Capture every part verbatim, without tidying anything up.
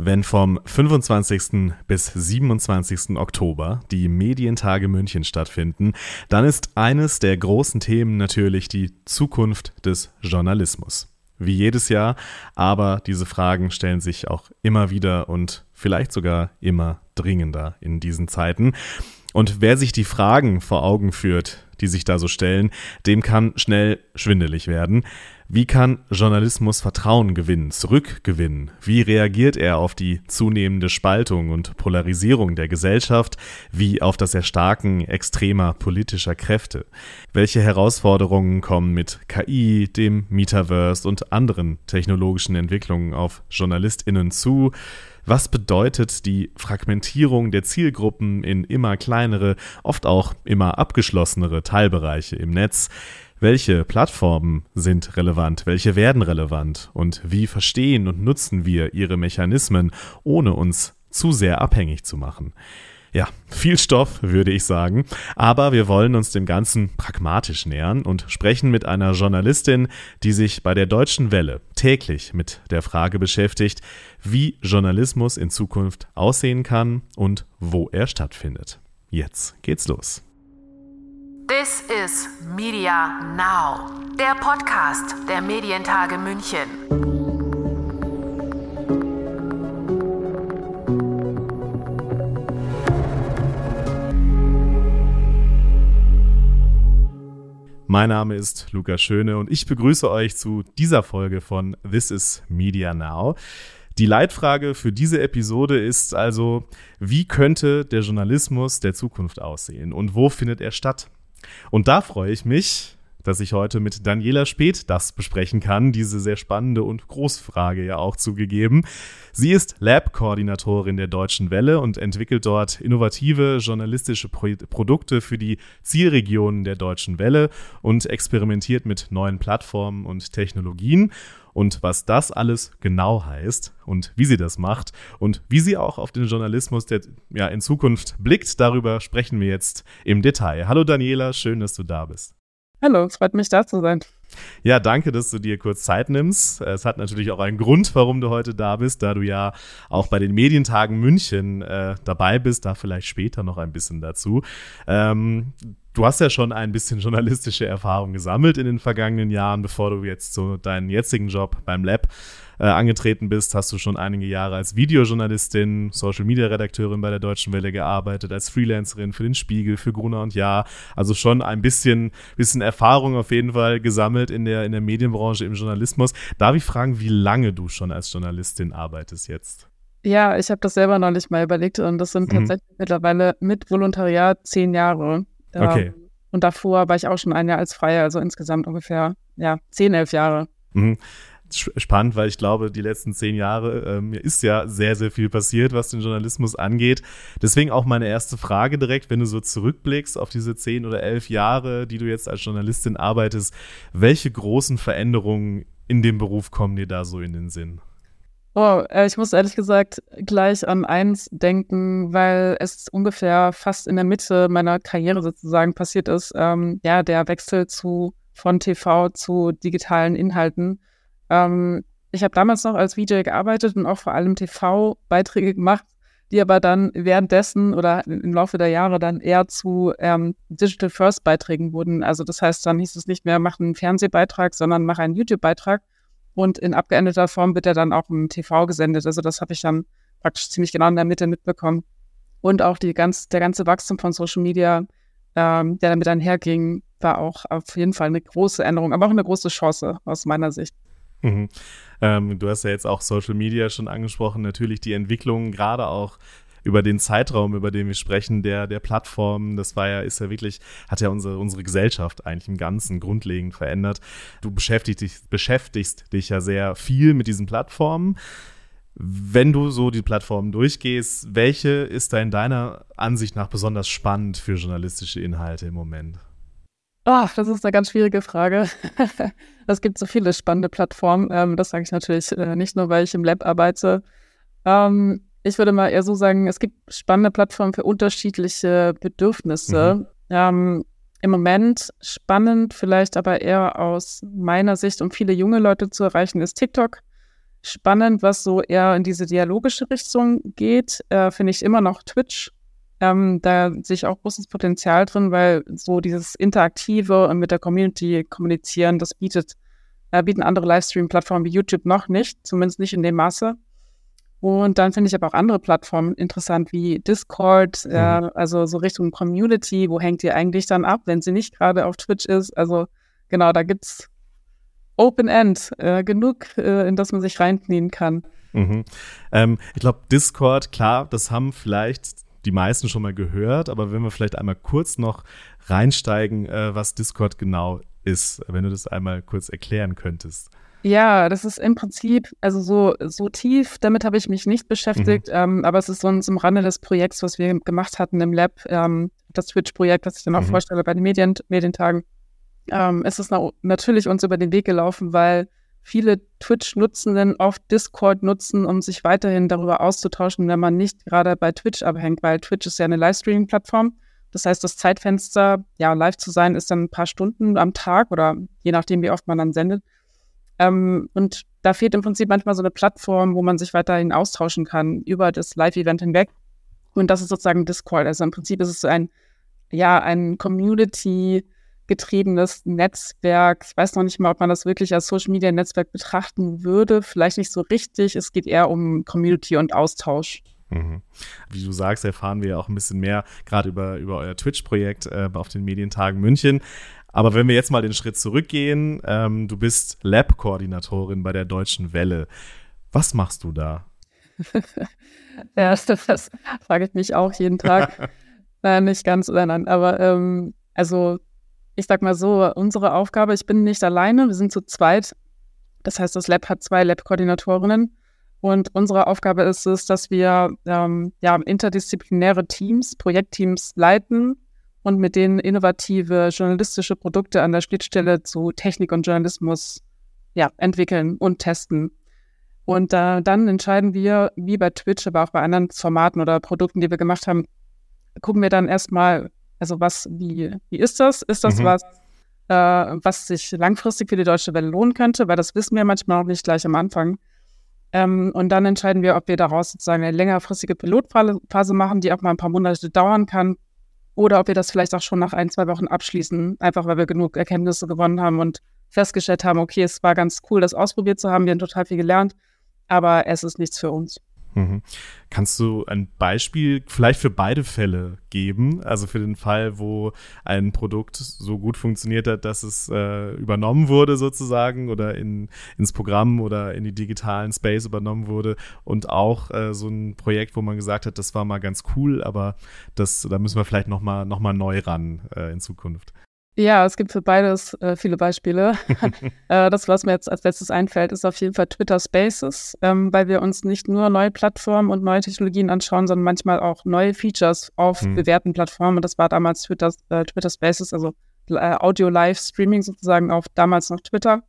wenn vom fünfundzwanzigsten bis siebenundzwanzigsten Oktober die Medientage München stattfinden, dann ist eines der großen Themen natürlich die Zukunft des Journalismus. Wie jedes Jahr, aber diese Fragen stellen sich auch immer wieder und vielleicht sogar immer dringender in diesen Zeiten. Und wer sich die Fragen vor Augen führt, die sich da so stellen, dem kann schnell schwindelig werden. Wie kann Journalismus Vertrauen gewinnen, zurückgewinnen? Wie reagiert er auf die zunehmende Spaltung und Polarisierung der Gesellschaft, wie auf das Erstarken extremer politischer Kräfte? Welche Herausforderungen kommen mit K I, dem Metaverse und anderen technologischen Entwicklungen auf JournalistInnen zu? Was bedeutet die Fragmentierung der Zielgruppen in immer kleinere, oft auch immer abgeschlossenere Teilbereiche im Netz? Welche Plattformen sind relevant? Welche werden relevant? Und wie verstehen und nutzen wir ihre Mechanismen, ohne uns zu sehr abhängig zu machen? Ja, viel Stoff, würde ich sagen. Aber wir wollen uns dem Ganzen pragmatisch nähern und sprechen mit einer Journalistin, die sich bei der Deutschen Welle täglich mit der Frage beschäftigt, wie Journalismus in Zukunft aussehen kann und wo er stattfindet. Jetzt geht's los. This is Media Now, der Podcast der Medientage München. Mein Name ist Luca Schöne und ich begrüße euch zu dieser Folge von This is Media Now. Die Leitfrage für diese Episode ist also, wie könnte der Journalismus der Zukunft aussehen und wo findet er statt? Und da freue ich mich, dass ich heute mit Daniela Späth das besprechen kann, diese sehr spannende und Großfrage ja auch zugegeben. Sie ist Lab-Koordinatorin der Deutschen Welle und entwickelt dort innovative journalistische Pro- Produkte für die Zielregionen der Deutschen Welle und experimentiert mit neuen Plattformen und Technologien. Und was das alles genau heißt und wie sie das macht und wie sie auch auf den Journalismus, der ja in Zukunft blickt, darüber sprechen wir jetzt im Detail. Hallo Daniela, schön, dass du da bist. Hallo, freut mich, da zu sein. Ja, danke, dass du dir kurz Zeit nimmst. Es hat natürlich auch einen Grund, warum du heute da bist, da du ja auch bei den Medientagen München äh, dabei bist, da vielleicht später noch ein bisschen dazu. Ähm, du hast ja schon ein bisschen journalistische Erfahrung gesammelt in den vergangenen Jahren, bevor du jetzt so deinen jetzigen Job beim Lab äh, angetreten bist, hast du schon einige Jahre als Videojournalistin, Social-Media-Redakteurin bei der Deutschen Welle gearbeitet, als Freelancerin für den Spiegel, für Gruner und Jahr. Also schon ein bisschen, bisschen Erfahrung auf jeden Fall gesammelt in der, in der Medienbranche, im Journalismus. Darf ich fragen, wie lange du schon als Journalistin arbeitest jetzt? Ja, ich habe das selber neulich mal überlegt und das sind mhm. tatsächlich mittlerweile mit Volontariat zehn Jahre. Okay. Um, und davor war ich auch schon ein Jahr als Freie, also insgesamt ungefähr ja, zehn, elf Jahre. Mhm. Spannend, weil ich glaube, die letzten zehn Jahre ähm, ist ja sehr, sehr viel passiert, was den Journalismus angeht. Deswegen auch meine erste Frage direkt, wenn du so zurückblickst auf diese zehn oder elf Jahre, die du jetzt als Journalistin arbeitest, welche großen Veränderungen in dem Beruf kommen dir da so in den Sinn? Oh, ich muss ehrlich gesagt gleich an eins denken, weil es ungefähr fast in der Mitte meiner Karriere sozusagen passiert ist. Ähm, ja, der Wechsel zu, von T V zu digitalen Inhalten. Ähm, ich habe damals noch als V J gearbeitet und auch vor allem T V-Beiträge gemacht, die aber dann währenddessen oder im Laufe der Jahre dann eher zu ähm, Digital-First-Beiträgen wurden. Also das heißt, dann hieß es nicht mehr, mach einen Fernsehbeitrag, sondern mach einen YouTube-Beitrag. Und in abgeänderter Form wird er dann auch im T V gesendet. Also das habe ich dann praktisch ziemlich genau in der Mitte mitbekommen. Und auch die ganz, der ganze Wachstum von Social Media, ähm, der damit einherging, war auch auf jeden Fall eine große Änderung, aber auch eine große Chance aus meiner Sicht. Mhm. Ähm, du hast ja jetzt auch Social Media schon angesprochen. Natürlich die Entwicklung gerade auch über den Zeitraum, über den wir sprechen, der, der Plattformen, das war ja, ist ja wirklich, hat ja unsere, unsere Gesellschaft eigentlich im Ganzen grundlegend verändert. Du beschäftigst dich, beschäftigst dich ja sehr viel mit diesen Plattformen. Wenn du so die Plattformen durchgehst, welche ist da in deiner Ansicht nach besonders spannend für journalistische Inhalte im Moment? Oh, das ist eine ganz schwierige Frage. Es gibt so viele spannende Plattformen. Das sage ich natürlich nicht nur, weil ich im Lab arbeite. Ähm, Ich würde mal eher so sagen, es gibt spannende Plattformen für unterschiedliche Bedürfnisse. Mhm. Ähm, im Moment spannend, vielleicht aber eher aus meiner Sicht, um viele junge Leute zu erreichen, ist TikTok. spannend, was so eher in diese dialogische Richtung geht, äh, finde ich immer noch Twitch. Ähm, da sehe ich auch großes Potenzial drin, weil so dieses Interaktive und mit der Community kommunizieren, das bietet, äh, bieten andere Livestream-Plattformen wie YouTube noch nicht, zumindest nicht in dem Maße. Und dann finde ich aber auch andere Plattformen interessant, wie Discord, mhm. äh, also so Richtung Community, wo hängt ihr eigentlich dann ab, wenn sie nicht gerade auf Twitch ist? Also genau, da gibt's Open End, äh, genug, äh, in das man sich reinknien kann. Mhm. Ähm, ich glaube, Discord, klar, das haben vielleicht die meisten schon mal gehört, aber wenn wir vielleicht einmal kurz noch reinsteigen, äh, was Discord genau ist, wenn du das einmal kurz erklären könntest. Ja, das ist im Prinzip, also so, so tief, damit habe ich mich nicht beschäftigt, mhm. ähm, aber es ist sonst im Rande des Projekts, was wir gemacht hatten im Lab, ähm, das Twitch-Projekt, was ich dann auch mhm. vorstelle bei den Medien, Medientagen. Ähm, es ist na- natürlich uns über den Weg gelaufen, weil viele Twitch-Nutzenden oft Discord nutzen, um sich weiterhin darüber auszutauschen, wenn man nicht gerade bei Twitch abhängt, weil Twitch ist ja eine Livestreaming-Plattform. Das heißt, das Zeitfenster, ja, live zu sein, ist dann ein paar Stunden am Tag oder je nachdem, wie oft man dann sendet. Ähm, und da fehlt im Prinzip manchmal so eine Plattform, wo man sich weiterhin austauschen kann über das Live-Event hinweg. Und das ist sozusagen Discord. Also im Prinzip ist es so ein, ja, ein Community- getriebenes Netzwerk. Ich weiß noch nicht mal, ob man das wirklich als Social-Media-Netzwerk betrachten würde. Vielleicht nicht so richtig. Es geht eher um Community und Austausch. Mhm. Wie du sagst, erfahren wir ja auch ein bisschen mehr, gerade über, über euer Twitch-Projekt äh, auf den Medientagen München. Aber wenn wir jetzt mal den Schritt zurückgehen, ähm, du bist Lab-Koordinatorin bei der Deutschen Welle. Was machst du da? Ja, das frage ich mich auch jeden Tag. Nein, nicht ganz oder nein. Aber ähm, also ich sag mal so, unsere Aufgabe, ich bin nicht alleine, wir sind zu zweit. Das heißt, das Lab hat zwei Lab-Koordinatorinnen und unsere Aufgabe ist es, dass wir ähm, ja, interdisziplinäre Teams, Projektteams leiten und mit denen innovative journalistische Produkte an der Schnittstelle zu Technik und Journalismus ja, entwickeln und testen. Und äh, dann entscheiden wir, wie bei Twitch, aber auch bei anderen Formaten oder Produkten, die wir gemacht haben, gucken wir dann erstmal, also was, wie, wie ist das? Ist das mhm. was, äh, was sich langfristig für die Deutsche Welle lohnen könnte? Weil das wissen wir manchmal auch nicht gleich am Anfang. Ähm, und dann entscheiden wir, ob wir daraus sozusagen eine längerfristige Pilotphase machen, die auch mal ein paar Monate dauern kann. Oder ob wir das vielleicht auch schon nach ein, zwei Wochen abschließen. Einfach, weil wir genug Erkenntnisse gewonnen haben und festgestellt haben, okay, es war ganz cool, das ausprobiert zu haben. Wir haben total viel gelernt, aber es ist nichts für uns. Mhm. Kannst du ein Beispiel vielleicht für beide Fälle geben? Also für den Fall, wo ein Produkt so gut funktioniert hat, dass es äh, übernommen wurde sozusagen oder in, ins Programm oder in die digitalen Space übernommen wurde und auch äh, so ein Projekt, wo man gesagt hat, das war mal ganz cool, aber das, da müssen wir vielleicht nochmal noch mal neu ran äh, in Zukunft. Ja, es gibt für beides äh, viele Beispiele. äh, das, was mir jetzt als letztes einfällt, ist auf jeden Fall Twitter Spaces, ähm, weil wir uns nicht nur neue Plattformen und neue Technologien anschauen, sondern manchmal auch neue Features auf hm. bewährten Plattformen. Und das war damals Twitter, äh, Twitter Spaces, also äh, Audio-Live-Streaming sozusagen auf damals noch Twitter.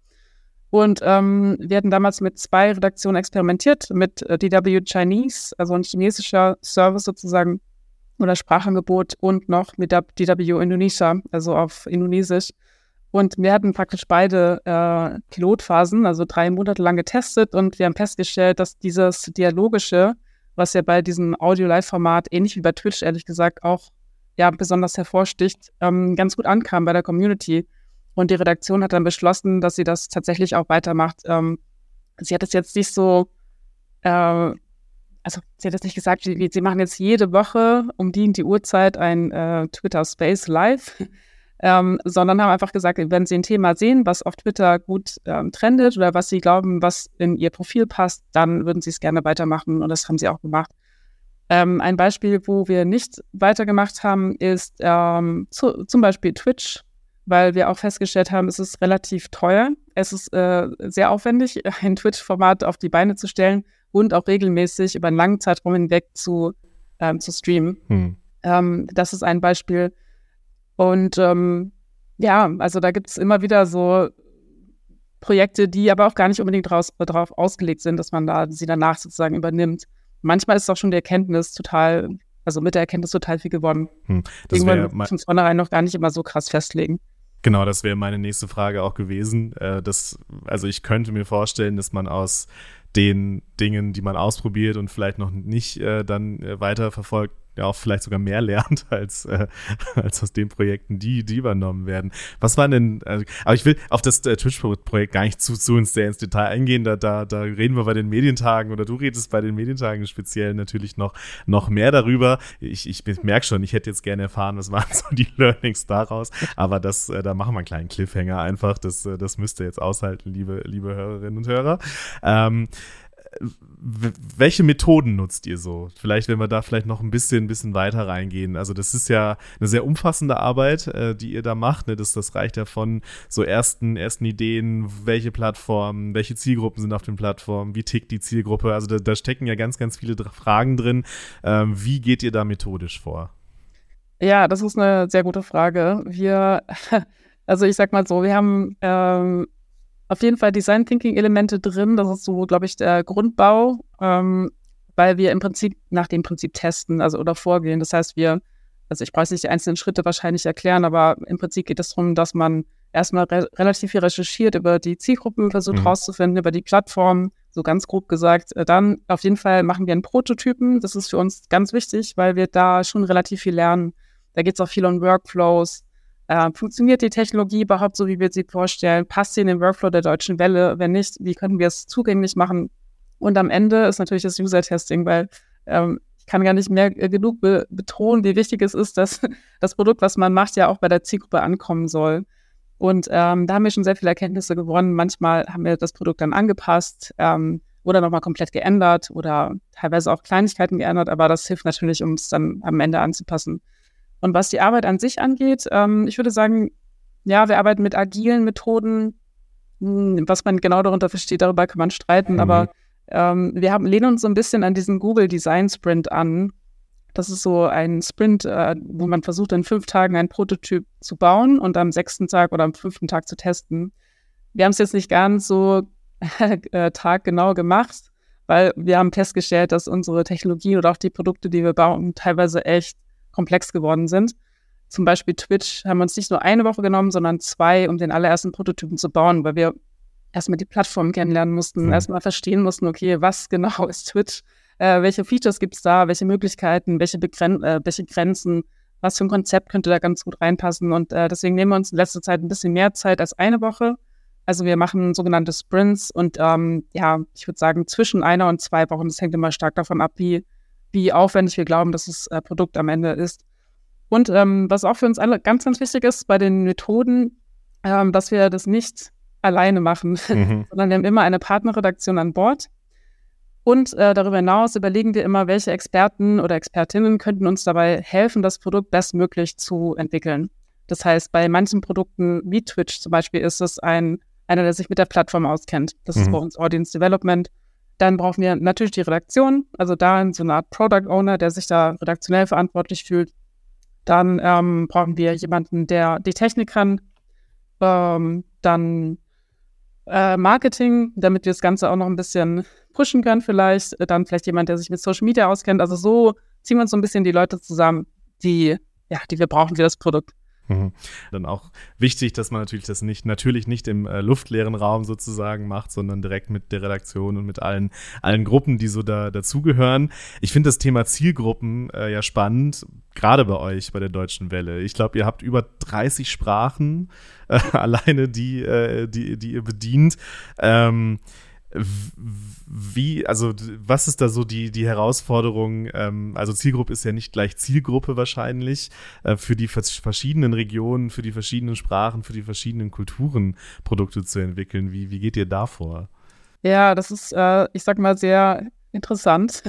Und ähm, wir hatten damals mit zwei Redaktionen experimentiert, mit äh, D W Chinese, also ein chinesischer Service sozusagen, oder Sprachangebot und noch mit der D W Indonesia, also auf Indonesisch. Und wir hatten praktisch beide äh, Pilotphasen, also drei Monate lang getestet und wir haben festgestellt, dass dieses Dialogische, was ja bei diesem Audio-Live-Format, ähnlich wie bei Twitch ehrlich gesagt, auch ja besonders hervorsticht, ähm, ganz gut ankam bei der Community. Und die Redaktion hat dann beschlossen, dass sie das tatsächlich auch weitermacht. Ähm, sie hat es jetzt nicht so... Äh, Also sie hat jetzt nicht gesagt, sie, sie machen jetzt jede Woche um die in die Uhrzeit ein äh, Twitter Space live, ähm, sondern haben einfach gesagt, wenn sie ein Thema sehen, was auf Twitter gut ähm, trendet oder was sie glauben, was in ihr Profil passt, dann würden sie es gerne weitermachen und das haben sie auch gemacht. Ähm, ein Beispiel, wo wir nicht weitergemacht haben, ist ähm, zu, zum Beispiel Twitch, weil wir auch festgestellt haben, es ist relativ teuer, es ist äh, sehr aufwendig, ein Twitch-Format auf die Beine zu stellen und auch regelmäßig über einen langen Zeitraum hinweg zu, ähm, zu streamen. Hm. Ähm, das ist ein Beispiel. Und ähm, ja, also da gibt es immer wieder so Projekte, die aber auch gar nicht unbedingt raus, darauf ausgelegt sind, dass man da sie danach sozusagen übernimmt. Manchmal ist auch schon die Erkenntnis total, also mit der Erkenntnis total viel gewonnen. Hm. Das wäre von vornherein noch gar nicht immer so krass festlegen. Genau, das wäre meine nächste Frage auch gewesen. Äh, das, also ich könnte mir vorstellen, dass man aus den Dingen, die man ausprobiert und vielleicht noch nicht äh, dann äh, weiterverfolgt, ja auch vielleicht sogar mehr lernt als, äh, als aus den Projekten, die, die übernommen werden. Was waren denn, also, aber ich will auf das äh, Twitch-Projekt gar nicht zu, zu uns sehr ins Detail eingehen, da, da, da reden wir bei den Medientagen oder du redest bei den Medientagen speziell natürlich noch, noch mehr darüber. Ich, ich merke schon, ich hätte jetzt gerne erfahren, was waren so die Learnings daraus, aber das, äh, da machen wir einen kleinen Cliffhanger einfach, das, äh, das müsst ihr jetzt aushalten, liebe, liebe Hörerinnen und Hörer. Ähm, Welche Methoden nutzt ihr so? Vielleicht, wenn wir da vielleicht noch ein bisschen, ein bisschen weiter reingehen. Also das ist ja eine sehr umfassende Arbeit, äh, die ihr da macht. Ne? Das, das reicht ja von so ersten, ersten Ideen, welche Plattformen, welche Zielgruppen sind auf den Plattformen, wie tickt die Zielgruppe? Also da, da stecken ja ganz, ganz viele Fragen drin. Ähm, wie geht ihr da methodisch vor? Ja, das ist eine sehr gute Frage. Wir, also ich sag mal so, wir haben ähm, auf jeden Fall Design-Thinking-Elemente drin. Das ist so, glaube ich, der Grundbau, ähm, weil wir im Prinzip nach dem Prinzip testen, also oder vorgehen. Das heißt, wir, also ich brauche jetzt nicht die einzelnen Schritte wahrscheinlich erklären, aber im Prinzip geht es darum, dass man erstmal re- relativ viel recherchiert über die Zielgruppen, versucht mhm. rauszufinden, über die Plattformen, so ganz grob gesagt. Dann auf jeden Fall machen wir einen Prototypen. Das ist für uns ganz wichtig, weil wir da schon relativ viel lernen. Da geht es auch viel um Workflows. Äh, funktioniert die Technologie überhaupt so, wie wir sie vorstellen? Passt sie in den Workflow der Deutschen Welle? Wenn nicht, wie können wir es zugänglich machen? Und am Ende ist natürlich das User-Testing, weil ähm, ich kann gar nicht mehr äh, genug be- betonen, wie wichtig es ist, dass das Produkt, was man macht, ja auch bei der Zielgruppe ankommen soll. Und ähm, da haben wir schon sehr viele Erkenntnisse gewonnen. Manchmal haben wir das Produkt dann angepasst ähm, oder nochmal komplett geändert oder teilweise auch Kleinigkeiten geändert, aber das hilft natürlich, um es dann am Ende anzupassen. Und was die Arbeit an sich angeht, ähm, ich würde sagen, ja, wir arbeiten mit agilen Methoden. Hm, was man genau darunter versteht, darüber kann man streiten. Mhm. Aber ähm, wir haben, lehnen uns so ein bisschen an diesen Google Design Sprint an. Das ist so ein Sprint, äh, wo man versucht, in fünf Tagen einen Prototyp zu bauen und am sechsten Tag oder am fünften Tag zu testen. Wir haben es jetzt nicht ganz so äh, taggenau gemacht, weil wir haben festgestellt, dass unsere Technologien oder auch die Produkte, die wir bauen, teilweise echt komplex geworden sind. Zum Beispiel Twitch haben wir uns nicht nur eine Woche genommen, sondern zwei, um den allerersten Prototypen zu bauen, weil wir erstmal die Plattform kennenlernen mussten, mhm. erstmal verstehen mussten, okay, was genau ist Twitch, äh, welche Features gibt es da, welche Möglichkeiten, welche, Begren- äh, welche Grenzen, was für ein Konzept könnte da ganz gut reinpassen. Und äh, deswegen nehmen wir uns in letzter Zeit ein bisschen mehr Zeit als eine Woche. Also wir machen sogenannte Sprints und ähm, ja, ich würde sagen zwischen einer und zwei Wochen. Das hängt immer stark davon ab, wie wie aufwendig wir glauben, dass das äh, Produkt am Ende ist. Und ähm, was auch für uns alle ganz, ganz wichtig ist bei den Methoden, ähm, dass wir das nicht alleine machen, mhm. sondern wir haben immer eine Partnerredaktion an Bord. Und äh, darüber hinaus überlegen wir immer, welche Experten oder Expertinnen könnten uns dabei helfen, das Produkt bestmöglich zu entwickeln. Das heißt, bei manchen Produkten wie Twitch zum Beispiel ist es ein, einer, der sich mit der Plattform auskennt. Das mhm. ist bei uns Audience Development. Dann brauchen wir natürlich die Redaktion, also da so eine Art Product Owner, der sich da redaktionell verantwortlich fühlt. Dann ähm, brauchen wir jemanden, der die Technik kann. Ähm, dann äh, Marketing, damit wir das Ganze auch noch ein bisschen pushen können vielleicht. Dann vielleicht jemand, der sich mit Social Media auskennt. Also so ziehen wir uns so ein bisschen die Leute zusammen, die, ja, die wir brauchen für das Produkt. Dann auch wichtig, dass man natürlich das nicht natürlich nicht im äh, luftleeren Raum sozusagen macht, sondern direkt mit der Redaktion und mit allen allen Gruppen, die so da dazugehören. Ich finde das Thema Zielgruppen äh, ja spannend, gerade bei euch bei der Deutschen Welle. Ich glaube, ihr habt über dreißig Sprachen äh, alleine, die äh, die die ihr bedient. Ähm, Wie, also was ist da so die, die Herausforderung? Ähm, also Zielgruppe ist ja nicht gleich Zielgruppe wahrscheinlich, äh, für die vers- verschiedenen Regionen, für die verschiedenen Sprachen, für die verschiedenen Kulturen Produkte zu entwickeln. Wie, wie geht ihr da vor? Ja, das ist, äh, ich sag mal, sehr interessant,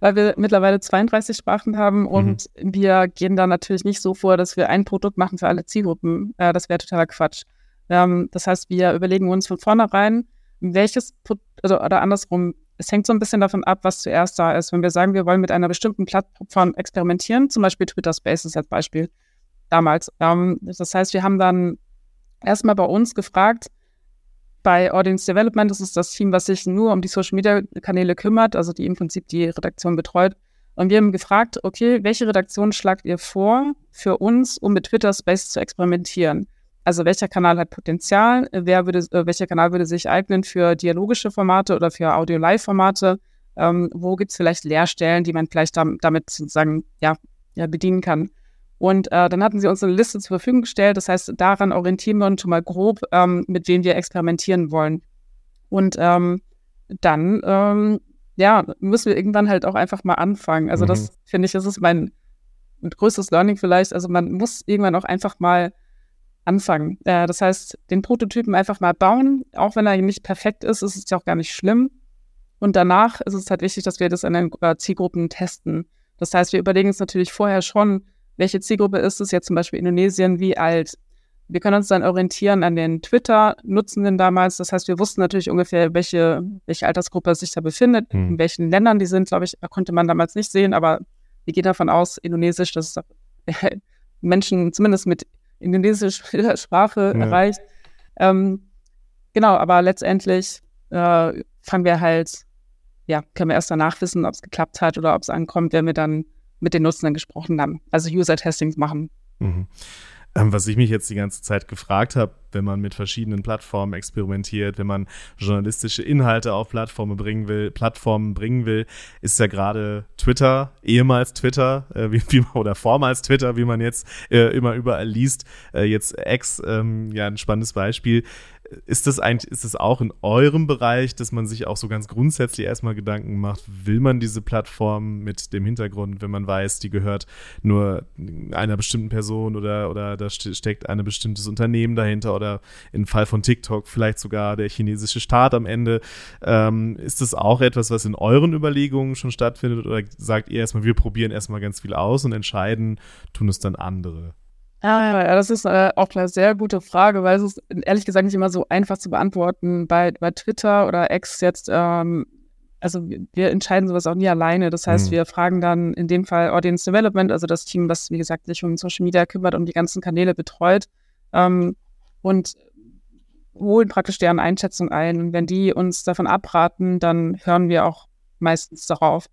weil wir mittlerweile zweiunddreißig Sprachen haben und mhm. wir gehen da natürlich nicht so vor, dass wir ein Produkt machen für alle Zielgruppen. Äh, das wäre totaler Quatsch. Ähm, das heißt, wir überlegen uns von vornherein, welches, also, oder andersrum, es hängt so ein bisschen davon ab, was zuerst da ist. Wenn wir sagen, wir wollen mit einer bestimmten Plattform experimentieren, zum Beispiel Twitter Spaces als Beispiel damals. Ähm, das heißt, wir haben dann erstmal bei uns gefragt, bei Audience Development, das ist das Team, was sich nur um die Social-Media-Kanäle kümmert, also die im Prinzip die Redaktion betreut. Und wir haben gefragt, okay, welche Redaktion schlagt ihr vor für uns, um mit Twitter Spaces zu experimentieren? Also welcher Kanal hat Potenzial, wer würde, äh, welcher Kanal würde sich eignen für dialogische Formate oder für Audio-Live-Formate, ähm, wo gibt es vielleicht Leerstellen, die man vielleicht da, damit sozusagen ja, ja, bedienen kann. Und äh, dann hatten sie uns eine Liste zur Verfügung gestellt, das heißt, daran orientieren wir uns schon mal grob, ähm, mit wem wir experimentieren wollen. Und ähm, dann ähm, ja, müssen wir irgendwann halt auch einfach mal anfangen. Also mhm. das finde ich, das ist mein größtes Learning vielleicht, also man muss irgendwann auch einfach mal anfangen. Äh, das heißt, den Prototypen einfach mal bauen, auch wenn er nicht perfekt ist, ist es ja auch gar nicht schlimm. Und danach ist es halt wichtig, dass wir das an den äh, Zielgruppen testen. Das heißt, wir überlegen uns natürlich vorher schon, welche Zielgruppe ist es jetzt zum Beispiel in Indonesien, wie alt? Wir können uns dann orientieren an den Twitter-Nutzenden damals. Das heißt, wir wussten natürlich ungefähr, welche, welche Altersgruppe sich da befindet, hm. in welchen Ländern die sind, glaube ich, konnte man damals nicht sehen, aber wir gehen davon aus, Indonesisch, dass äh, Menschen zumindest mit indonesischer Sprache ja. erreicht. Ähm, genau, aber letztendlich äh, fangen wir halt, ja, können wir erst danach wissen, ob es geklappt hat oder ob es ankommt, wenn wir dann mit den Nutzenden gesprochen haben, also User-Testings machen. Mhm. Ähm, was ich mich jetzt die ganze Zeit gefragt habe, wenn man mit verschiedenen Plattformen experimentiert, wenn man journalistische Inhalte auf Plattformen bringen will, Plattformen bringen will, ist ja gerade Twitter, ehemals Twitter äh, wie, wie, oder vormals Twitter, wie man jetzt äh, immer überall liest, äh, jetzt X, ähm, ja ein spannendes Beispiel. Ist das eigentlich, ist das auch in eurem Bereich, dass man sich auch so ganz grundsätzlich erstmal Gedanken macht, will man diese Plattform mit dem Hintergrund, wenn man weiß, die gehört nur einer bestimmten Person oder, oder da steckt ein bestimmtes Unternehmen dahinter oder im Fall von TikTok vielleicht sogar der chinesische Staat am Ende. Ähm, ist das auch etwas, was in euren Überlegungen schon stattfindet oder sagt ihr erstmal, wir probieren erstmal ganz viel aus und entscheiden, tun es dann andere? Ja, ja, das ist äh, auch eine sehr gute Frage, weil es ist ehrlich gesagt nicht immer so einfach zu beantworten bei, bei Twitter oder X jetzt. Ähm, also wir entscheiden sowas auch nie alleine. Das heißt, mhm. wir fragen dann in dem Fall Audience Development, also das Team, das, wie gesagt, sich um Social Media kümmert und die ganzen Kanäle betreut ähm, und holen praktisch deren Einschätzung ein. Und wenn die uns davon abraten, dann hören wir auch meistens darauf.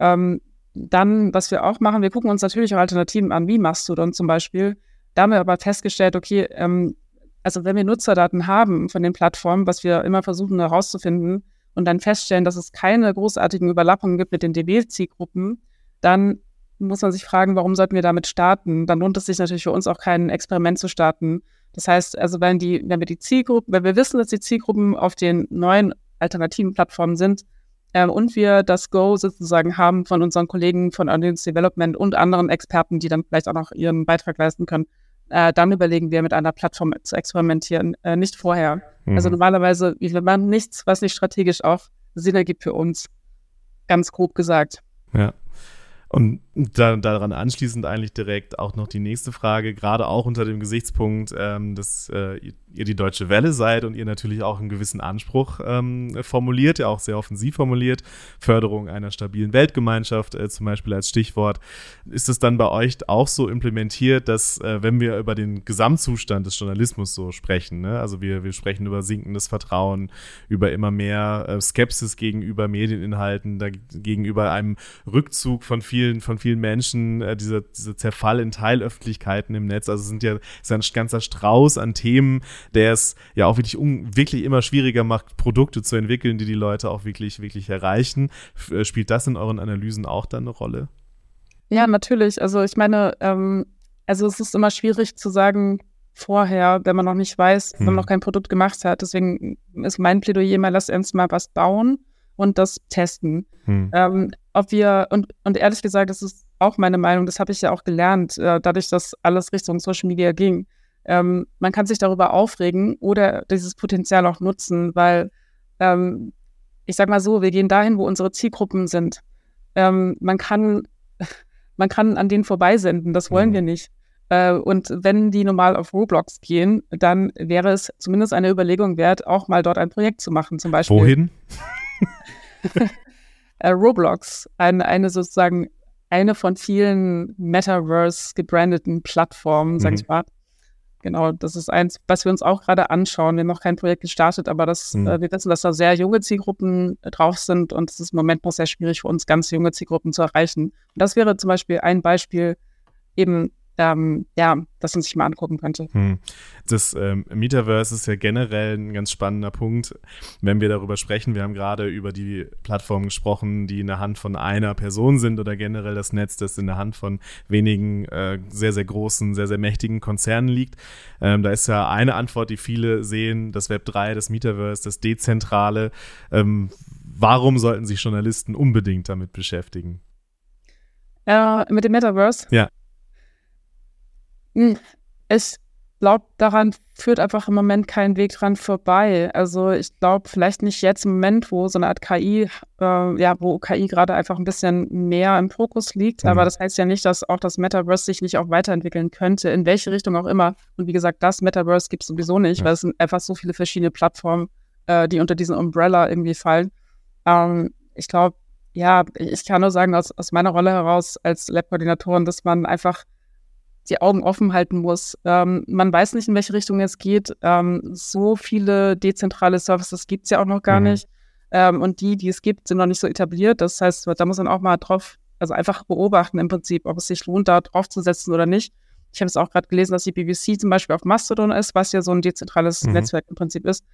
Ähm, dann, was wir auch machen, wir gucken uns natürlich auch Alternativen an, wie Mastodon zum Beispiel. Da haben wir aber festgestellt, okay, ähm, also wenn wir Nutzerdaten haben von den Plattformen, was wir immer versuchen herauszufinden und dann feststellen, dass es keine großartigen Überlappungen gibt mit den D W-Zielgruppen, dann muss man sich fragen, warum sollten wir damit starten? Dann lohnt es sich natürlich für uns auch kein Experiment zu starten. Das heißt, also wenn die, wenn wir die Zielgruppen, wenn wir wissen, dass die Zielgruppen auf den neuen alternativen Plattformen sind, Ähm, und wir das Go sozusagen haben von unseren Kollegen von Audience Development und anderen Experten, die dann vielleicht auch noch ihren Beitrag leisten können, äh, dann überlegen wir, mit einer Plattform zu experimentieren, äh, nicht vorher. Mhm. Also normalerweise, wir machen nichts, was nicht strategisch auch Sinn ergibt für uns, ganz grob gesagt. Ja. Und da, daran anschließend eigentlich direkt auch noch die nächste Frage, gerade auch unter dem Gesichtspunkt, ähm, dass äh, ihr die Deutsche Welle seid und ihr natürlich auch einen gewissen Anspruch ähm, formuliert, ja auch sehr offensiv formuliert, Förderung einer stabilen Weltgemeinschaft äh, zum Beispiel als Stichwort. Ist es dann bei euch auch so implementiert, dass äh, wenn wir über den Gesamtzustand des Journalismus so sprechen, ne? Also wir, wir sprechen über sinkendes Vertrauen, über immer mehr äh, Skepsis gegenüber Medieninhalten, da, gegenüber einem Rückzug von vielen von vielen Menschen, äh, dieser, dieser Zerfall in Teilöffentlichkeiten im Netz, also sind ja ist ein ganzer Strauß an Themen, der es ja auch wirklich, un, wirklich immer schwieriger macht, Produkte zu entwickeln, die die Leute auch wirklich, wirklich erreichen. F- spielt das in euren Analysen auch dann eine Rolle? Ja, natürlich. Also ich meine, ähm, also es ist immer schwierig zu sagen vorher, wenn man noch nicht weiß, hm. wenn man noch kein Produkt gemacht hat. Deswegen ist mein Plädoyer immer, lasst uns mal was bauen und das testen. Hm. Ähm, ob wir, und, und ehrlich gesagt, das ist auch meine Meinung, das habe ich ja auch gelernt, äh, dadurch, dass alles Richtung Social Media ging. Ähm, man kann sich darüber aufregen oder dieses Potenzial auch nutzen, weil, ähm, ich sag mal so, wir gehen dahin, wo unsere Zielgruppen sind. Ähm, man kann, man kann an denen vorbeisenden, das wollen mhm. wir nicht. Äh, und wenn die normal auf Roblox gehen, dann wäre es zumindest eine Überlegung wert, auch mal dort ein Projekt zu machen, zum Beispiel. Wohin? äh, Roblox, ein, eine sozusagen eine von vielen Metaverse gebrandeten Plattformen, sag mhm. ich mal. Genau, das ist eins, was wir uns auch gerade anschauen. Wir haben noch kein Projekt gestartet, aber das, mhm. äh, wir wissen, dass da sehr junge Zielgruppen drauf sind und es ist im Moment noch sehr schwierig für uns, ganz junge Zielgruppen zu erreichen. Und das wäre zum Beispiel ein Beispiel, eben ähm, ja, dass man sich mal angucken könnte. Hm. Das ähm, Metaverse ist ja generell ein ganz spannender Punkt, wenn wir darüber sprechen. Wir haben gerade über die Plattformen gesprochen, die in der Hand von einer Person sind oder generell das Netz, das in der Hand von wenigen äh, sehr, sehr großen, sehr, sehr mächtigen Konzernen liegt. Ähm, da ist ja eine Antwort, die viele sehen, das Web drei, das Metaverse, das Dezentrale. Ähm, warum sollten sich Journalisten unbedingt damit beschäftigen? Äh, mit dem Metaverse? Ja. Ich glaube, daran führt einfach im Moment kein Weg dran vorbei. Also ich glaube, vielleicht nicht jetzt im Moment, wo so eine Art K I, äh, ja, wo K I gerade einfach ein bisschen mehr im Fokus liegt. Mhm. Aber das heißt ja nicht, dass auch das Metaverse sich nicht auch weiterentwickeln könnte, in welche Richtung auch immer. Und wie gesagt, das Metaverse gibt es sowieso nicht, ja. weil es sind einfach so viele verschiedene Plattformen, äh, die unter diesen Umbrella irgendwie fallen. Ähm, ich glaube, ja, ich kann nur sagen, aus, aus meiner Rolle heraus als Lab-Koordinatorin, dass man einfach die Augen offen halten muss. Ähm, man weiß nicht, in welche Richtung es geht. Ähm, so viele dezentrale Services gibt es ja auch noch gar mhm. nicht. Ähm, und die, die es gibt, sind noch nicht so etabliert. Das heißt, da muss man auch mal drauf, also einfach beobachten im Prinzip, ob es sich lohnt, da draufzusetzen oder nicht. Ich habe es auch gerade gelesen, dass die B B C zum Beispiel auf Mastodon ist, was ja so ein dezentrales mhm. Netzwerk im Prinzip ist.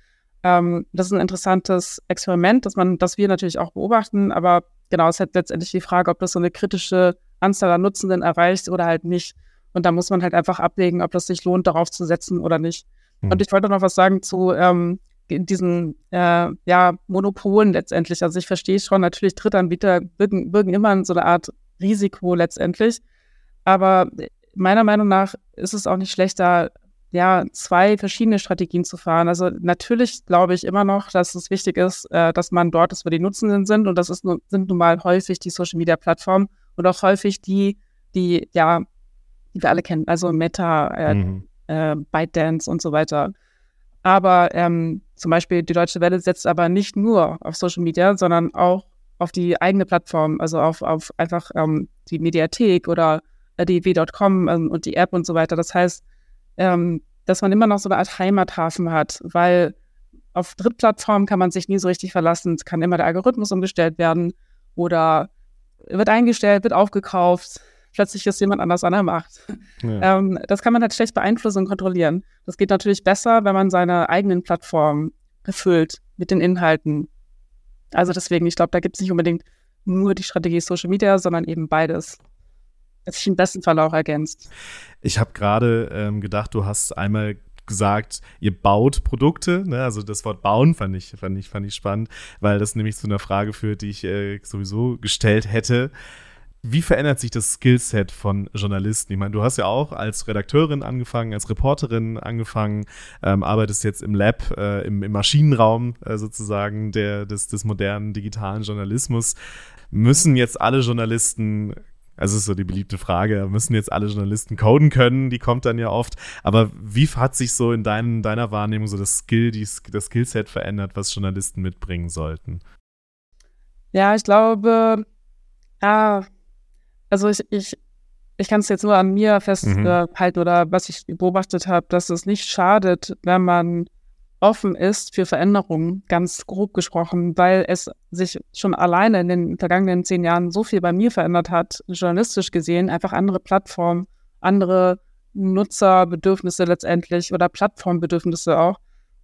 Ähm, das ist ein interessantes Experiment, das man, das wir natürlich auch beobachten. Aber genau, es ist halt letztendlich die Frage, ob das so eine kritische Anzahl an Nutzenden erreicht oder halt nicht. Und da muss man halt einfach abwägen, ob das sich lohnt, darauf zu setzen oder nicht. Mhm. Und ich wollte noch was sagen zu ähm, diesen äh, ja, Monopolen letztendlich. Also ich verstehe schon, natürlich Drittanbieter birgen, birgen immer so eine Art Risiko letztendlich. Aber meiner Meinung nach ist es auch nicht schlecht, da ja, zwei verschiedene Strategien zu fahren. Also natürlich glaube ich immer noch, dass es wichtig ist, äh, dass man dort ist, wo die Nutzenden sind. Und das ist, sind nun mal häufig die Social-Media-Plattformen und auch häufig die, die ja, die wir alle kennen, also Meta, äh, mhm. äh, ByteDance und so weiter. Aber ähm, zum Beispiel die Deutsche Welle setzt aber nicht nur auf Social Media, sondern auch auf die eigene Plattform, also auf, auf einfach ähm, die Mediathek oder äh, d w Punkt com ähm, und die App und so weiter. Das heißt, ähm, dass man immer noch so eine Art Heimathafen hat, weil auf Drittplattformen kann man sich nie so richtig verlassen. Es kann immer der Algorithmus umgestellt werden oder wird eingestellt, wird aufgekauft. Plötzlich ist jemand anders an der Macht. Ja. Ähm, das kann man halt schlecht beeinflussen und kontrollieren. Das geht natürlich besser, wenn man seine eigenen Plattformen befüllt mit den Inhalten. Also deswegen, ich glaube, da gibt es nicht unbedingt nur die Strategie Social Media, sondern eben beides. Das sich im besten Fall auch ergänzt. Ich habe gerade ähm, gedacht, du hast einmal gesagt, ihr baut Produkte, ne? Also das Wort bauen fand ich, fand ich, fand ich spannend, weil das nämlich zu einer Frage führt, die ich äh, sowieso gestellt hätte. Wie verändert sich das Skillset von Journalisten? Ich meine, du hast ja auch als Redakteurin angefangen, als Reporterin angefangen, ähm, arbeitest jetzt im Lab, äh, im, im Maschinenraum äh, sozusagen der, des, des modernen digitalen Journalismus. Müssen jetzt alle Journalisten, also ist so die beliebte Frage, müssen jetzt alle Journalisten coden können? Die kommt dann ja oft. Aber wie hat sich so in dein, deiner Wahrnehmung so das Skill, die, das Skillset verändert, was Journalisten mitbringen sollten? Ja, ich glaube, ah, Also ich, ich, ich kann es jetzt nur an mir festhalten mhm. oder was ich beobachtet habe, dass es nicht schadet, wenn man offen ist für Veränderungen, ganz grob gesprochen, weil es sich schon alleine in den vergangenen zehn Jahren so viel bei mir verändert hat, journalistisch gesehen, einfach andere Plattformen, andere Nutzerbedürfnisse letztendlich oder Plattformbedürfnisse auch,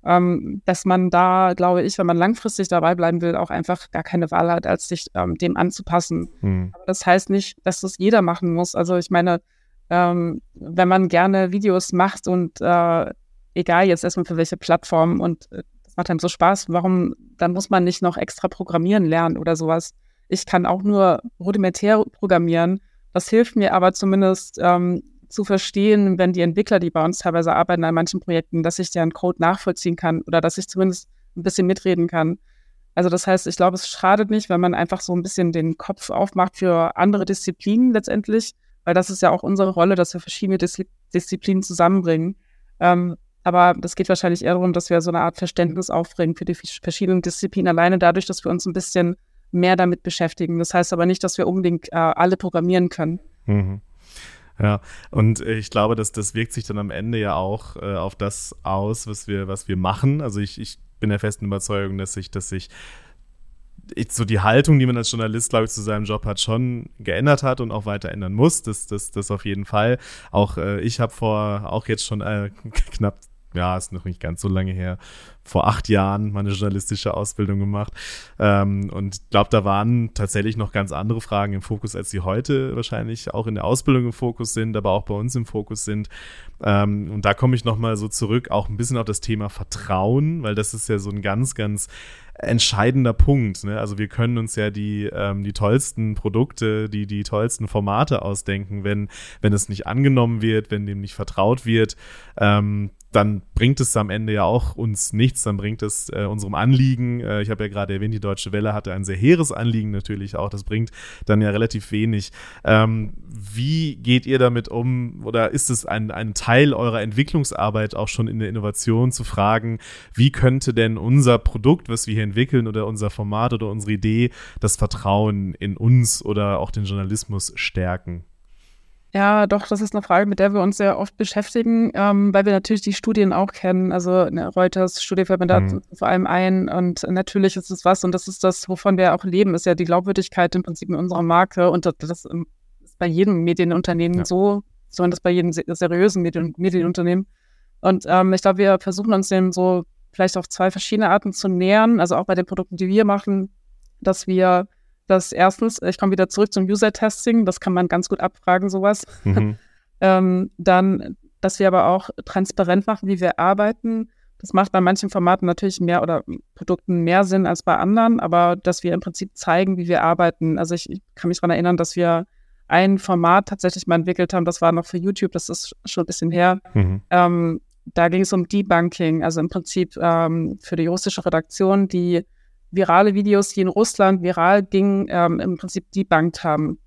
ähm, dass man da, glaube ich, wenn man langfristig dabei bleiben will, auch einfach gar keine Wahl hat, als sich ähm, dem anzupassen. Hm. Aber das heißt nicht, dass das jeder machen muss. Also ich meine, ähm, wenn man gerne Videos macht und äh, egal jetzt erstmal für welche Plattform und äh, das macht einem so Spaß, warum, dann muss man nicht noch extra programmieren lernen oder sowas. Ich kann auch nur rudimentär programmieren. Das hilft mir aber zumindest, ähm, zu verstehen, wenn die Entwickler, die bei uns teilweise arbeiten an manchen Projekten, dass ich deren Code nachvollziehen kann oder dass ich zumindest ein bisschen mitreden kann. Also das heißt, ich glaube, es schadet nicht, wenn man einfach so ein bisschen den Kopf aufmacht für andere Disziplinen letztendlich, weil das ist ja auch unsere Rolle, dass wir verschiedene Dis- Disziplinen zusammenbringen. Ähm, aber das geht wahrscheinlich eher darum, dass wir so eine Art Verständnis aufbringen für die verschiedenen Disziplinen alleine dadurch, dass wir uns ein bisschen mehr damit beschäftigen. Das heißt aber nicht, dass wir unbedingt äh, alle programmieren können. Mhm. Ja, und ich glaube, dass das wirkt sich dann am Ende ja auch äh, auf das aus, was wir, was wir machen. Also ich, ich bin der festen Überzeugung, dass ich, dass ich so die Haltung, die man als Journalist, glaube ich, zu seinem Job hat, schon geändert hat und auch weiter ändern muss. Das, das, das auf jeden Fall. Auch äh, ich habe vor, auch jetzt schon äh, knapp, ja, ist noch nicht ganz so lange her, vor acht Jahren meine journalistische Ausbildung gemacht. Ähm, und ich glaube, da waren tatsächlich noch ganz andere Fragen im Fokus, als sie heute wahrscheinlich auch in der Ausbildung im Fokus sind, aber auch bei uns im Fokus sind. Ähm, und da komme ich nochmal so zurück, auch ein bisschen auf das Thema Vertrauen, weil das ist ja so ein ganz, ganz entscheidender Punkt, ne? Also wir können uns ja die ähm, die tollsten Produkte, die die tollsten Formate ausdenken, wenn wenn es nicht angenommen wird, wenn dem nicht vertraut wird, ähm, dann bringt es am Ende ja auch uns nichts, dann bringt es äh, unserem Anliegen, äh, ich habe ja gerade erwähnt, die Deutsche Welle hatte ein sehr hehres Anliegen natürlich auch, das bringt dann ja relativ wenig. Ähm, wie geht ihr damit um, oder ist es ein, ein Teil eurer Entwicklungsarbeit auch schon in der Innovation zu fragen, wie könnte denn unser Produkt, was wir hier entwickeln oder unser Format oder unsere Idee, das Vertrauen in uns oder auch den Journalismus stärken? Ja, doch, das ist eine Frage, mit der wir uns sehr oft beschäftigen, ähm, weil wir natürlich die Studien auch kennen. Also ne, Reuters Studie fällt mir da mhm. vor allem ein, und natürlich ist es was, und das ist das, wovon wir auch leben, ist ja die Glaubwürdigkeit im Prinzip in unserer Marke, und das, das ist bei jedem Medienunternehmen ja. so, sondern das bei jedem seriösen Medien, Medienunternehmen. Und ähm, ich glaube, wir versuchen uns dem so vielleicht auf zwei verschiedene Arten zu nähern, also auch bei den Produkten, die wir machen, dass wir Das erstens, ich komme wieder zurück zum User-Testing, das kann man ganz gut abfragen, sowas. Mhm. ähm, dann, dass wir aber auch transparent machen, wie wir arbeiten. Das macht bei manchen Formaten natürlich mehr oder Produkten mehr Sinn als bei anderen, aber dass wir im Prinzip zeigen, wie wir arbeiten. Also ich, ich kann mich daran erinnern, dass wir ein Format tatsächlich mal entwickelt haben, das war noch für YouTube, das ist schon ein bisschen her. Mhm. Ähm, da ging es um Debunking, also im Prinzip ähm, für die juristische Redaktion, die virale Videos, die in Russland viral gingen, ähm, im Prinzip debunked haben.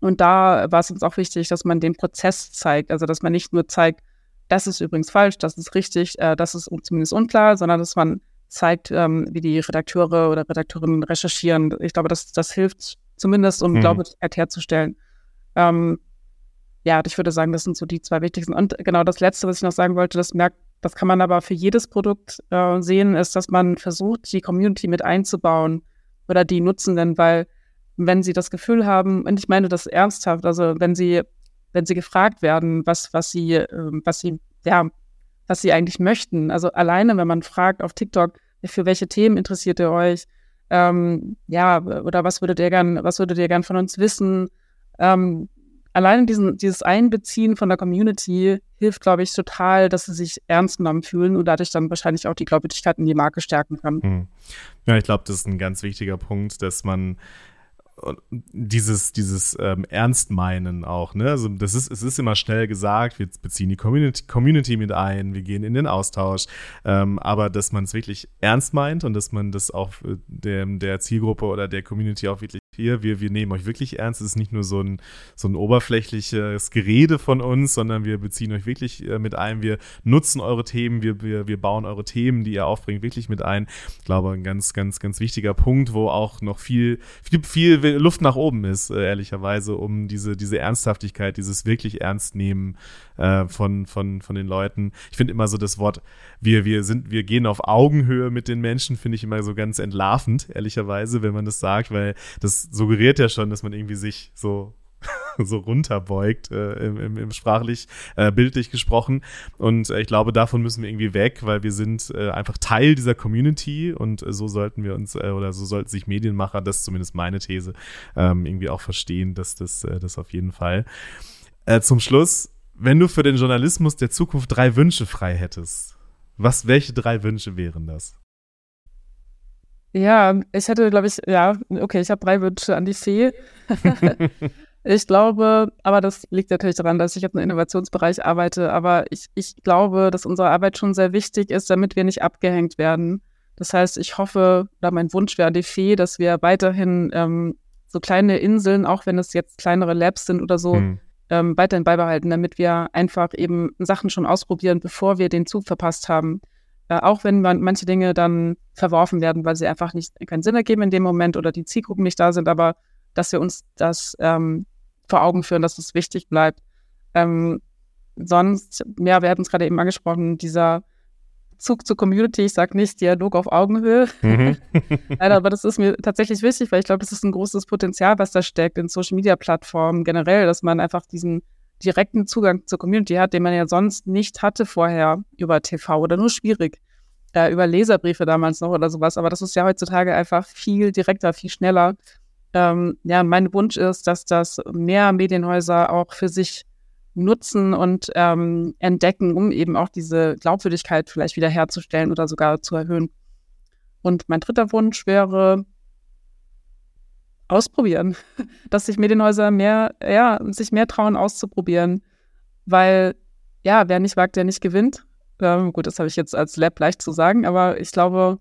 Und da war es uns auch wichtig, dass man den Prozess zeigt, also dass man nicht nur zeigt, das ist übrigens falsch, das ist richtig, äh, das ist zumindest unklar, sondern dass man zeigt, ähm, wie die Redakteure oder Redakteurinnen recherchieren. Ich glaube, das, das hilft zumindest, um mhm. Glaubwürdigkeit herzustellen. Ähm, ja, ich würde sagen, das sind so die zwei wichtigsten. Und genau das Letzte, was ich noch sagen wollte, das merkt Das kann man aber für jedes Produkt äh, sehen, ist, dass man versucht, die Community mit einzubauen oder die Nutzenden, weil wenn sie das Gefühl haben, und ich meine das ernsthaft, also wenn sie, wenn sie gefragt werden, was, was sie, äh, was sie, ja, was sie eigentlich möchten, also alleine, wenn man fragt auf TikTok, für welche Themen interessiert ihr euch, ähm, ja, oder was würdet ihr gern, was würdet ihr gern von uns wissen, ähm, alleine diesen, dieses Einbeziehen von der Community hilft, glaube ich, total, dass sie sich ernst genommen fühlen und dadurch dann wahrscheinlich auch die Glaubwürdigkeit in die Marke stärken können. Hm. Ja, ich glaube, das ist ein ganz wichtiger Punkt, dass man dieses dieses ähm, Ernstmeinen auch, ne? Also das ist, es ist immer schnell gesagt, wir beziehen die Community, Community mit ein, wir gehen in den Austausch, ähm, aber dass man es wirklich ernst meint und dass man das auch der, der Zielgruppe oder der Community auch wirklich hier, wir, wir nehmen euch wirklich ernst, es ist nicht nur so ein, so ein oberflächliches Gerede von uns, sondern wir beziehen euch wirklich mit ein, wir nutzen eure Themen, wir, wir, wir bauen eure Themen, die ihr aufbringt, wirklich mit ein. Ich glaube, ein ganz, ganz, ganz wichtiger Punkt, wo auch noch viel, viel, viel Luft nach oben ist, äh, ehrlicherweise, um diese, diese Ernsthaftigkeit, dieses wirklich Ernstnehmen äh, von, von, von den Leuten. Ich finde immer so das Wort, wir, wir sind, wir gehen auf Augenhöhe mit den Menschen, finde ich immer so ganz entlarvend, ehrlicherweise, wenn man das sagt, weil das suggeriert ja schon, dass man irgendwie sich so so runterbeugt, äh, im, im, im sprachlich, äh, bildlich gesprochen. Und äh, ich glaube, davon müssen wir irgendwie weg, weil wir sind äh, einfach Teil dieser Community und äh, so sollten wir uns, äh, oder so sollten sich Medienmacher, das ist zumindest meine These, ähm, irgendwie auch verstehen, dass das, äh, das auf jeden Fall. Äh, zum Schluss, wenn du für den Journalismus der Zukunft drei Wünsche frei hättest, was, welche drei Wünsche wären das? Ja, ich hätte, glaube ich, ja, okay, ich habe drei Wünsche an die Fee. Ich glaube, aber das liegt natürlich daran, dass ich jetzt im Innovationsbereich arbeite, aber ich, ich glaube, dass unsere Arbeit schon sehr wichtig ist, damit wir nicht abgehängt werden. Das heißt, ich hoffe, oder mein Wunsch wäre an die Fee, dass wir weiterhin ähm, so kleine Inseln, auch wenn es jetzt kleinere Labs sind oder so, hm. ähm, weiterhin beibehalten, damit wir einfach eben Sachen schon ausprobieren, bevor wir den Zug verpasst haben. Äh, auch wenn man manche Dinge dann verworfen werden, weil sie einfach nicht keinen Sinn ergeben in dem Moment oder die Zielgruppen nicht da sind, aber dass wir uns das ähm, vor Augen führen, dass das wichtig bleibt. Ähm, sonst, ja, wir hatten es gerade eben angesprochen, dieser Bezug zur Community. Ich sage nicht Dialog auf Augenhöhe. Mhm. Nein, aber das ist mir tatsächlich wichtig, weil ich glaube, das ist ein großes Potenzial, was da steckt in Social-Media-Plattformen generell, dass man einfach diesen direkten Zugang zur Community hat, den man ja sonst nicht hatte vorher über T V oder nur schwierig, äh, über Leserbriefe damals noch oder sowas. Aber das ist ja heutzutage einfach viel direkter, viel schneller. Ähm, ja, mein Wunsch ist, dass das mehr Medienhäuser auch für sich nutzen und ähm, entdecken, um eben auch diese Glaubwürdigkeit vielleicht wieder herzustellen oder sogar zu erhöhen. Und mein dritter Wunsch wäre, ausprobieren, dass sich Medienhäuser mehr, ja, sich mehr trauen auszuprobieren, weil, ja, wer nicht wagt, der nicht gewinnt. Ähm, gut, das habe ich jetzt als Lab leicht zu sagen, aber ich glaube,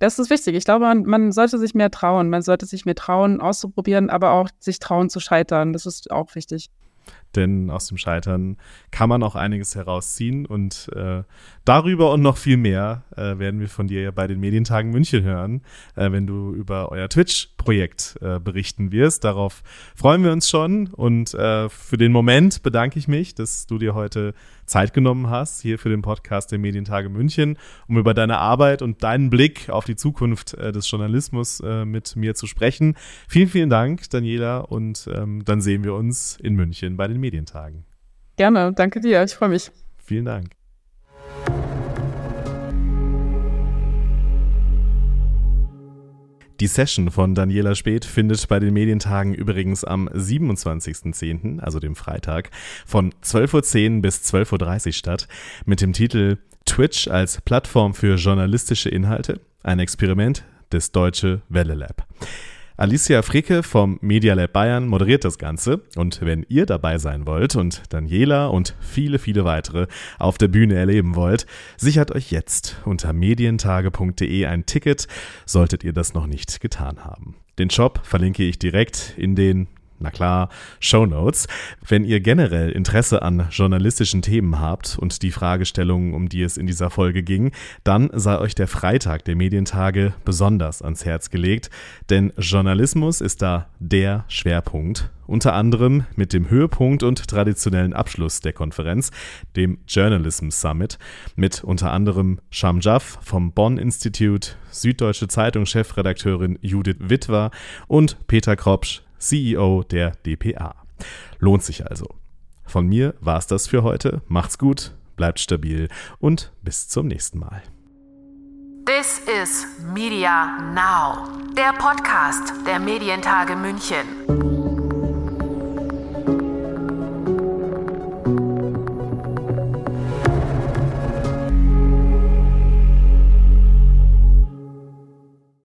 das ist wichtig. Ich glaube, man, man sollte sich mehr trauen. Man sollte sich mehr trauen, auszuprobieren, aber auch sich trauen zu scheitern. Das ist auch wichtig. Denn aus dem Scheitern kann man auch einiges herausziehen und äh, darüber und noch viel mehr äh, werden wir von dir bei den Medientagen München hören, äh, wenn du über euer Twitch-Projekt äh, berichten wirst. Darauf freuen wir uns schon und äh, für den Moment bedanke ich mich, dass du dir heute Zeit genommen hast, hier für den Podcast der Medientage München, um über deine Arbeit und deinen Blick auf die Zukunft äh, des Journalismus äh, mit mir zu sprechen. Vielen, vielen Dank, Daniela, und ähm, dann sehen wir uns in München bei den Medientagen. Gerne, danke dir, ich freue mich. Vielen Dank. Die Session von Daniela Späth findet bei den Medientagen übrigens am siebenundzwanzigsten zehnten, also dem Freitag, von zwölf Uhr zehn bis zwölf Uhr dreißig statt, mit dem Titel Twitch als Plattform für journalistische Inhalte, ein Experiment des Deutsche Welle Lab. Alicia Fricke vom Media Lab Bayern moderiert das Ganze und wenn ihr dabei sein wollt und Daniela und viele, viele weitere auf der Bühne erleben wollt, sichert euch jetzt unter medientage punkt de ein Ticket, solltet ihr das noch nicht getan haben. Den Shop verlinke ich direkt in den, na klar, Shownotes. Wenn ihr generell Interesse an journalistischen Themen habt und die Fragestellungen, um die es in dieser Folge ging, dann sei euch der Freitag der Medientage besonders ans Herz gelegt, denn Journalismus ist da der Schwerpunkt. Unter anderem mit dem Höhepunkt und traditionellen Abschluss der Konferenz, dem Journalism Summit, mit unter anderem Sham Jaff vom Bonn Institute, Süddeutsche Zeitung Chefredakteurin Judith Witwer und Peter Kropsch, C E O der D P A. Lohnt sich also. Von mir war's das für heute. Macht's gut, bleibt stabil und bis zum nächsten Mal. This is Media Now, der Podcast der Medientage München.